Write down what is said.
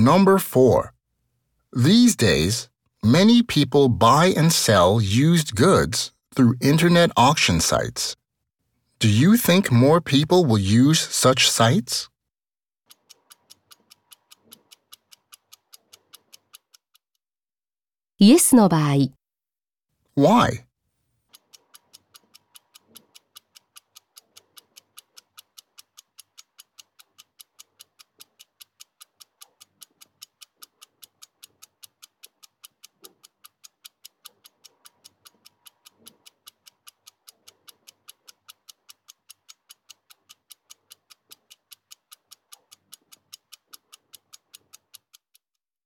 Number 4. These days, many people buy and sell used goods through internet auction sites. Do you think more people will use such sites? Yes の場合 Why?